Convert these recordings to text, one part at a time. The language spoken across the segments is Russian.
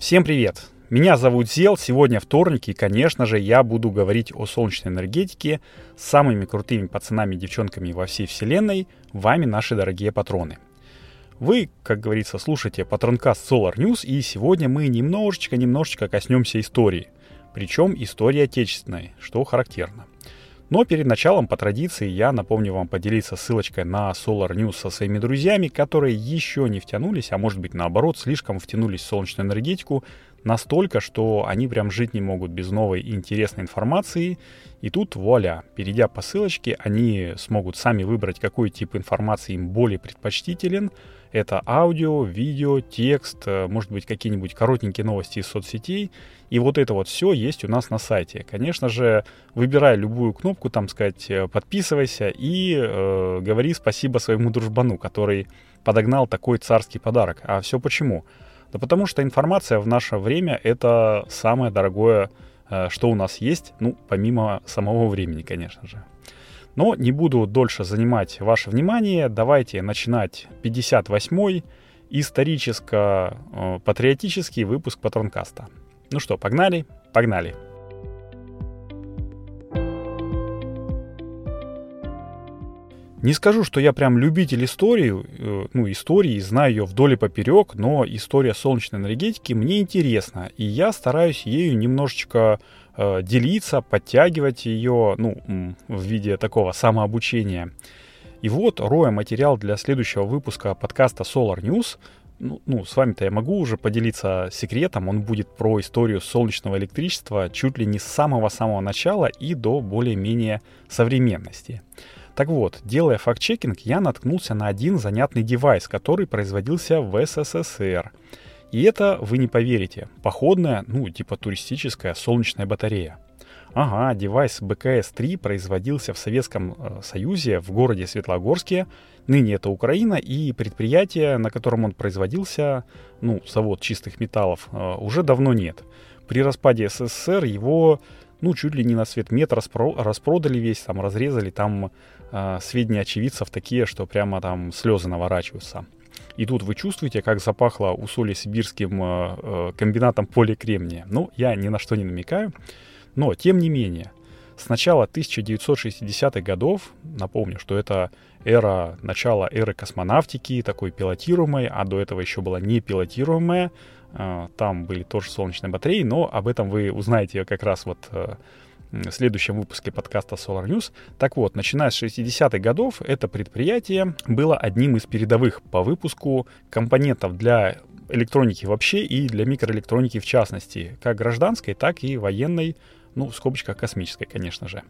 Всем привет! Меня зовут Зел, сегодня вторник, и, конечно же, я буду говорить о солнечной энергетике с самыми крутыми пацанами и девчонками во всей вселенной, вами, наши дорогие патроны. Вы, как говорится, слушаете Патронкаст Solar News, и сегодня мы немножечко коснемся истории, причем истории отечественной, что характерно. Но перед началом, по традиции, я напомню вам поделиться ссылочкой на Solar News со своими друзьями, которые еще не втянулись, а может быть наоборот, слишком втянулись в солнечную энергетику настолько, что они прям жить не могут без новой интересной информации. И тут вуаля, перейдя по ссылочке, они смогут сами выбрать, какой тип информации им более предпочтителен. Это аудио, видео, текст, может быть, какие-нибудь коротенькие новости из соцсетей. И вот это вот все есть у нас на сайте. Конечно же, выбирай любую кнопку, там сказать «подписывайся» и говори спасибо своему дружбану, который подогнал такой царский подарок. А все почему? Да потому что информация в наше время — это самое дорогое, что у нас есть, ну, помимо самого времени, конечно же. Но не буду дольше занимать ваше внимание, давайте начинать 58-й историческо-патриотический выпуск Патронкаста. Ну что, погнали! Не скажу, что я прям любитель истории, знаю ее вдоль и поперек, но история солнечной энергетики мне интересна, и я стараюсь ею немножечко делиться, подтягивать ее, в виде такого самообучения. И вот, роя материал для следующего выпуска подкаста Solar News, с вами-то я могу уже поделиться секретом, он будет про историю солнечного электричества чуть ли не с самого-самого начала и до более-менее современности. Так вот, делая факт-чекинг, я наткнулся на один занятный девайс, который производился в СССР. И это, вы не поверите, походная, туристическая солнечная батарея. Ага, девайс БКС-3 производился в Советском Союзе в городе Светлогорске, ныне это Украина, и предприятие, на котором он производился, завод чистых металлов, уже давно нет. При распаде СССР его... чуть ли не на свет метр распродали весь, там разрезали, там сведения очевидцев такие, что прямо там слезы наворачиваются. И тут вы чувствуете, как запахло усоле-сибирским комбинатом поликремния. Я ни на что не намекаю, но тем не менее, с начала 1960-х годов, напомню, что это начало эры космонавтики, такой пилотируемой, а до этого еще была непилотируемая, там были тоже солнечные батареи, но об этом вы узнаете как раз в следующем выпуске подкаста Solar News. Так вот, начиная с 60-х годов, это предприятие было одним из передовых по выпуску компонентов для электроники вообще и для микроэлектроники в частности, как гражданской, так и военной, в скобочках космической, конечно же.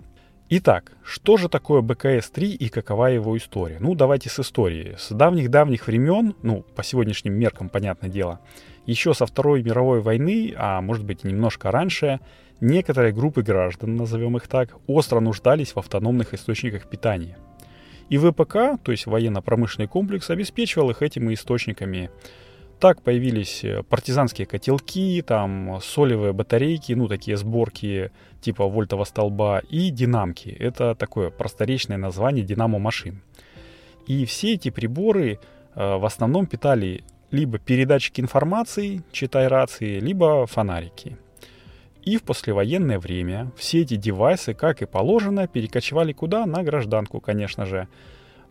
Итак, что же такое БКС-3 и какова его история? Давайте с истории. С давних-давних времен, по сегодняшним меркам, понятное дело, еще со Второй мировой войны, а может быть немножко раньше, некоторые группы граждан, назовем их так, остро нуждались в автономных источниках питания. И ВПК, то есть военно-промышленный комплекс, обеспечивал их этими источниками. Так появились партизанские котелки, там солевые батарейки, такие сборки типа вольтового столба и динамки. Это такое просторечное название динамо-машин. И все эти приборы в основном питали либо передатчики информации, читай рации, либо фонарики. И в послевоенное время все эти девайсы, как и положено, перекочевали куда? На гражданку, конечно же.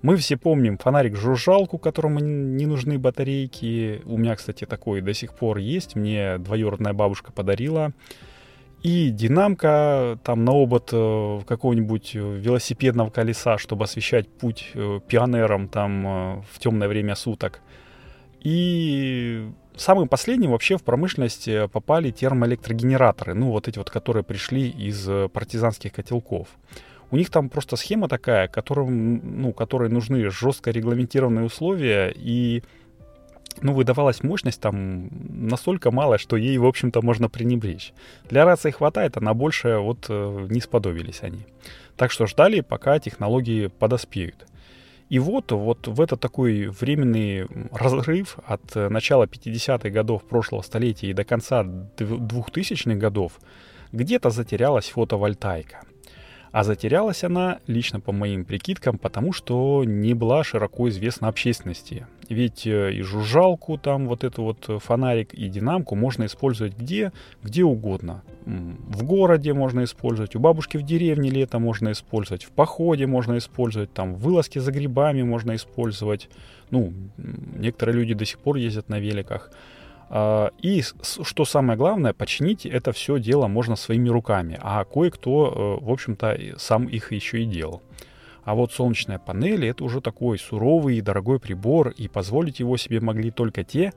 Мы все помним фонарик-жужжалку, которому не нужны батарейки. У меня, кстати, такой до сих пор есть. Мне двоюродная бабушка подарила. И динамка там на обод какого-нибудь велосипедного колеса, чтобы освещать путь пионерам там в темное время суток. И самым последним вообще в промышленность попали термоэлектрогенераторы. Которые пришли из партизанских котелков. У них там просто схема такая, которой нужны жестко регламентированные условия, и выдавалась мощность там настолько малая, что ей, в общем-то, можно пренебречь. Для рации хватает, а на большее не сподобились они. Так что ждали, пока технологии подоспеют. И вот в этот такой временный разрыв от начала 50-х годов прошлого столетия и до конца 2000-х годов где-то затерялась фотовольтайка. А затерялась она, лично по моим прикидкам, потому что не была широко известна общественности. Ведь и жужжалку, там вот этот вот фонарик, и динамку можно использовать где угодно. В городе можно использовать, у бабушки в деревне летом можно использовать, в походе можно использовать, там в вылазке за грибами можно использовать. Ну, некоторые люди до сих пор ездят на великах. И, что самое главное, починить это все дело можно своими руками, а кое-кто, в общем-то, сам их еще и делал. А вот солнечные панели — это уже такой суровый и дорогой прибор, и позволить его себе могли только те,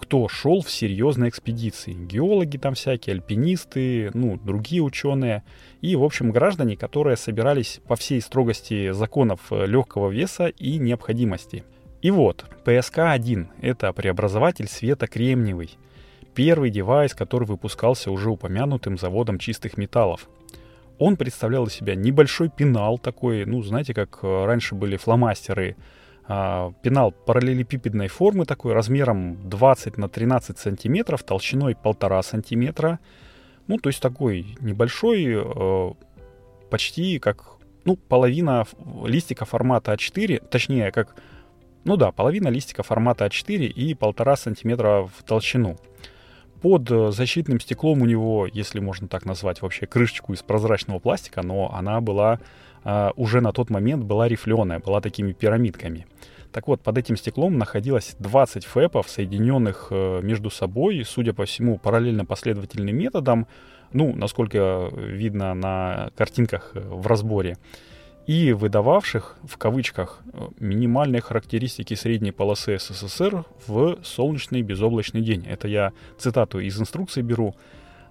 кто шел в серьезные экспедиции. Геологи там всякие, альпинисты, ну, другие ученые. И, в общем, граждане, которые собирались по всей строгости законов легкого веса и необходимости. И вот, ПСК-1 — это преобразователь света кремниевый. Первый девайс, который выпускался уже упомянутым заводом чистых металлов. Он представлял из себя небольшой пенал такой, ну, знаете, как раньше были фломастеры. Пенал параллелепипедной формы такой, размером 20 на 13 сантиметров, толщиной 1,5 сантиметра. Ну, то есть такой небольшой, почти как, ну, половина листика формата А4, точнее, как... Ну да, половина листика формата А4 и 1,5 сантиметра в толщину. Под защитным стеклом у него, если можно так назвать вообще, крышечку из прозрачного пластика, но она была уже на тот момент была рифленая, была такими пирамидками. Так вот, под этим стеклом находилось 20 фэпов, соединенных между собой, судя по всему, параллельно последовательным методом, ну, насколько видно на картинках в разборе, и выдававших, в кавычках, минимальные характеристики средней полосы СССР в солнечный безоблачный день. Это я цитату из инструкции беру.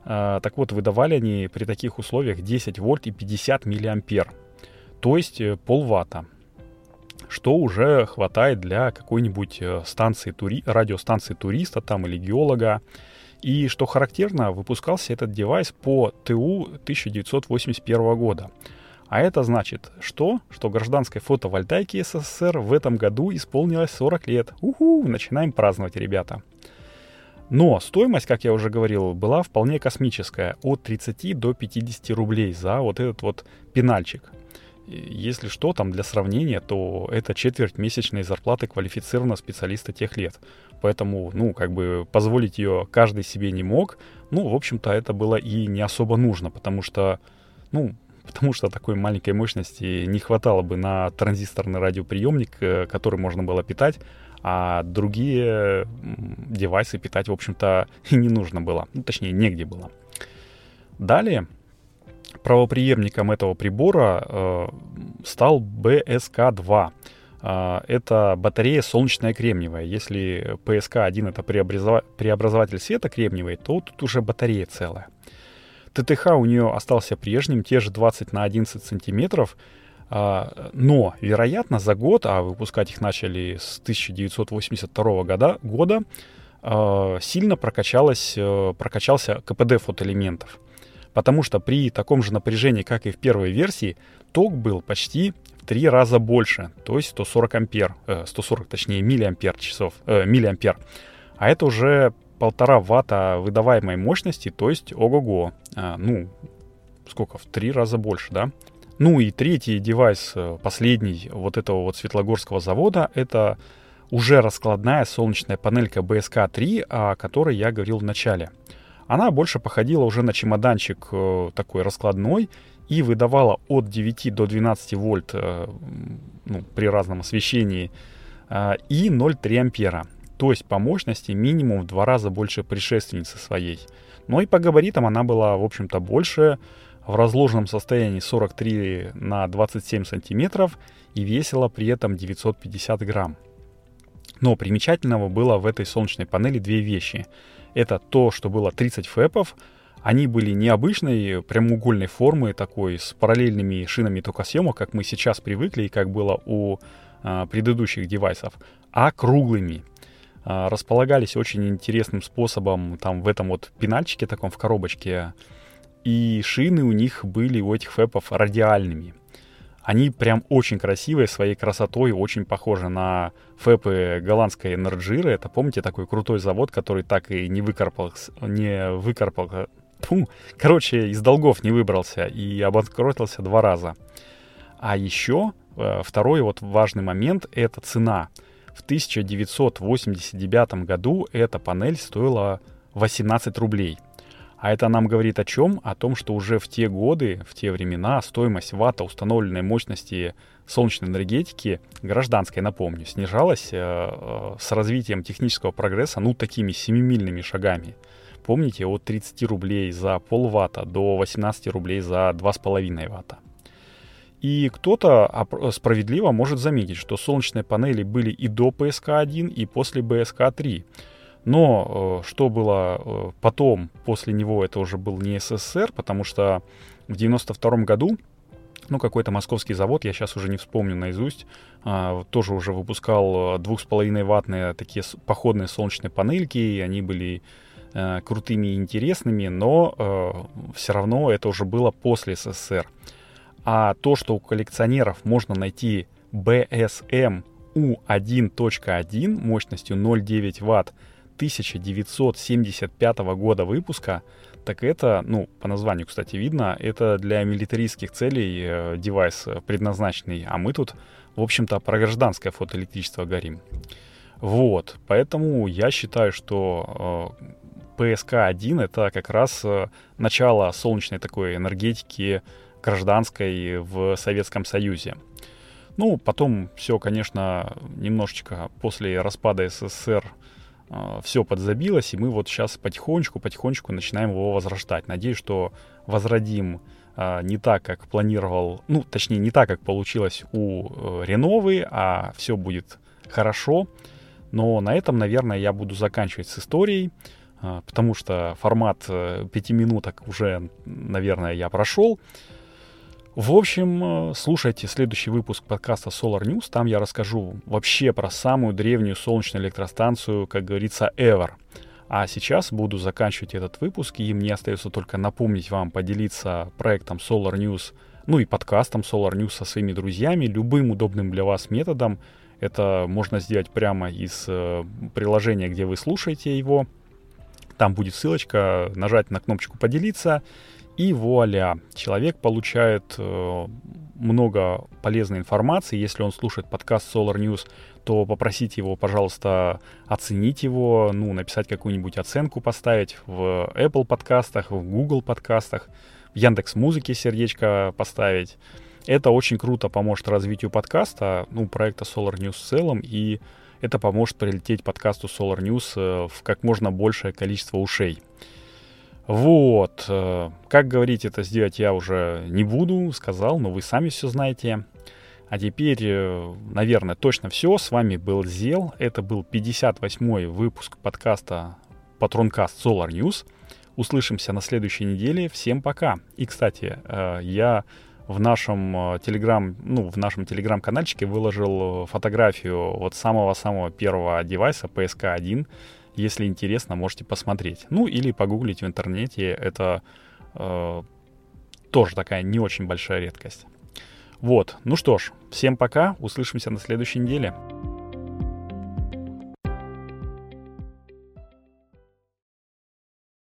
Так вот, выдавали они при таких условиях 10 вольт и 50 миллиампер, то есть полватта, что уже хватает для какой-нибудь станции радиостанции туриста там или геолога. И, что характерно, выпускался этот девайс по ТУ 1981 года. А это значит, что гражданской фотовольтайке СССР в этом году исполнилось 40 лет. Уху, начинаем праздновать, ребята. Но стоимость, как я уже говорил, была вполне космическая. От 30 до 50 рублей за вот этот вот пенальчик. Если что, там для сравнения, то это четверть месячной зарплаты квалифицированного специалиста тех лет. Поэтому, ну, как бы позволить ее каждый себе не мог. Ну, в общем-то, это было и не особо нужно, потому что такой маленькой мощности не хватало бы на транзисторный радиоприемник, который можно было питать, а другие девайсы питать, в общем-то, и не нужно было. Ну, точнее, негде было. Далее правопреемником этого прибора стал БСК-2. Это батарея солнечная кремниевая. Если ПСК-1 — это преобразователь света кремниевый, то тут уже батарея целая. ТТХ у нее остался прежним, те же 20 на 11 сантиметров, но, вероятно, за год, а выпускать их начали с 1982 года, сильно прокачался КПД фотоэлементов. Потому что при таком же напряжении, как и в первой версии, ток был почти в 3 раза больше, то есть 140 миллиампер. А это уже 1,5 ватта выдаваемой мощности, то есть ого-го. В 3 раза больше, да? Ну и третий девайс, последний, вот этого вот светлогорского завода, это уже раскладная солнечная панелька БСК-3, о которой я говорил в начале. Она больше походила уже на чемоданчик такой раскладной и выдавала от 9 до 12 вольт при разном освещении и 0,3 ампера. То есть по мощности минимум в 2 раза больше предшественницы своей. Но и по габаритам она была, в общем-то, больше. В разложенном состоянии 43 на 27 сантиметров и весила при этом 950 грамм. Но примечательного было в этой солнечной панели 2 вещи. Это то, что было 30 фэпов. Они были необычной прямоугольной формы, такой с параллельными шинами токосъемок, как мы сейчас привыкли и как было у предыдущих девайсов, а круглыми. Располагались очень интересным способом там в этом вот пенальчике таком, в коробочке. И шины у них были, у этих фэпов, радиальными. Они прям очень красивые, своей красотой очень похожи на фэпы голландской Энерджиры. Это, помните, такой крутой завод, который так и не выкарпал. Из долгов не выбрался и обанкротился 2 раза. А еще второй вот важный момент — это цена. В 1989 году эта панель стоила 18 рублей. А это нам говорит о чем? О том, что уже в те годы, в те времена стоимость ватта установленной мощности солнечной энергетики, гражданской, напомню, снижалась с развитием технического прогресса, такими семимильными шагами. Помните, от 30 рублей за полватта до 18 рублей за 2,5 ватта. И кто-то справедливо может заметить, что солнечные панели были и до ПСК-1, и после БСК-3. Но что было потом, после него, это уже был не СССР, потому что в 1992 году какой-то московский завод, я сейчас уже не вспомню наизусть, тоже уже выпускал 2,5-ваттные такие походные солнечные панельки, и они были крутыми и интересными, но все равно это уже было после СССР. А то, что у коллекционеров можно найти BSMU1.1 мощностью 0,9 Вт 1975 года выпуска, так это, по названию, кстати, видно, это для милитаристских целей девайс предназначенный, а мы тут, в общем-то, про гражданское фотоэлектричество говорим. Вот, поэтому я считаю, что ПСК-1 это как раз начало солнечной такой энергетики гражданской в Советском Союзе. Потом все, конечно, немножечко после распада СССР все подзабилось, и мы вот сейчас потихонечку начинаем его возрождать. Надеюсь, что возродим не так, как планировал, точнее, не так, как получилось у Реновы, а все будет хорошо. Но на этом, наверное, я буду заканчивать с историей, потому что формат 5 минуток уже, наверное, я прошел. В общем, слушайте следующий выпуск подкаста Solar News. Там я расскажу вообще про самую древнюю солнечную электростанцию, как говорится, ever. А сейчас буду заканчивать этот выпуск, и мне остается только напомнить вам поделиться проектом Solar News, и подкастом Solar News со своими друзьями, любым удобным для вас методом. Это можно сделать прямо из приложения, где вы слушаете его. Там будет ссылочка, нажать на кнопочку «Поделиться». И вуаля, человек получает много полезной информации. Если он слушает подкаст Solar News, то попросите его, пожалуйста, оценить его, написать какую-нибудь оценку, поставить в Apple подкастах, в Google подкастах, в Яндекс.Музыке сердечко поставить. Это очень круто поможет развитию подкаста, проекта Solar News в целом, и это поможет прилететь подкасту Solar News в как можно большее количество ушей. Вот, как говорить, это сделать я уже не буду, сказал, но вы сами все знаете. А теперь, наверное, точно все. С вами был Зел, это был 58-й выпуск подкаста Патронкаст Solar News. Услышимся на следующей неделе, всем пока. И, кстати, я в нашем телеграм-канальчике выложил фотографию вот самого-самого первого девайса PSK-1. Если интересно, можете посмотреть. Или погуглить в интернете. Это тоже такая не очень большая редкость. Вот. Всем пока. Услышимся на следующей неделе.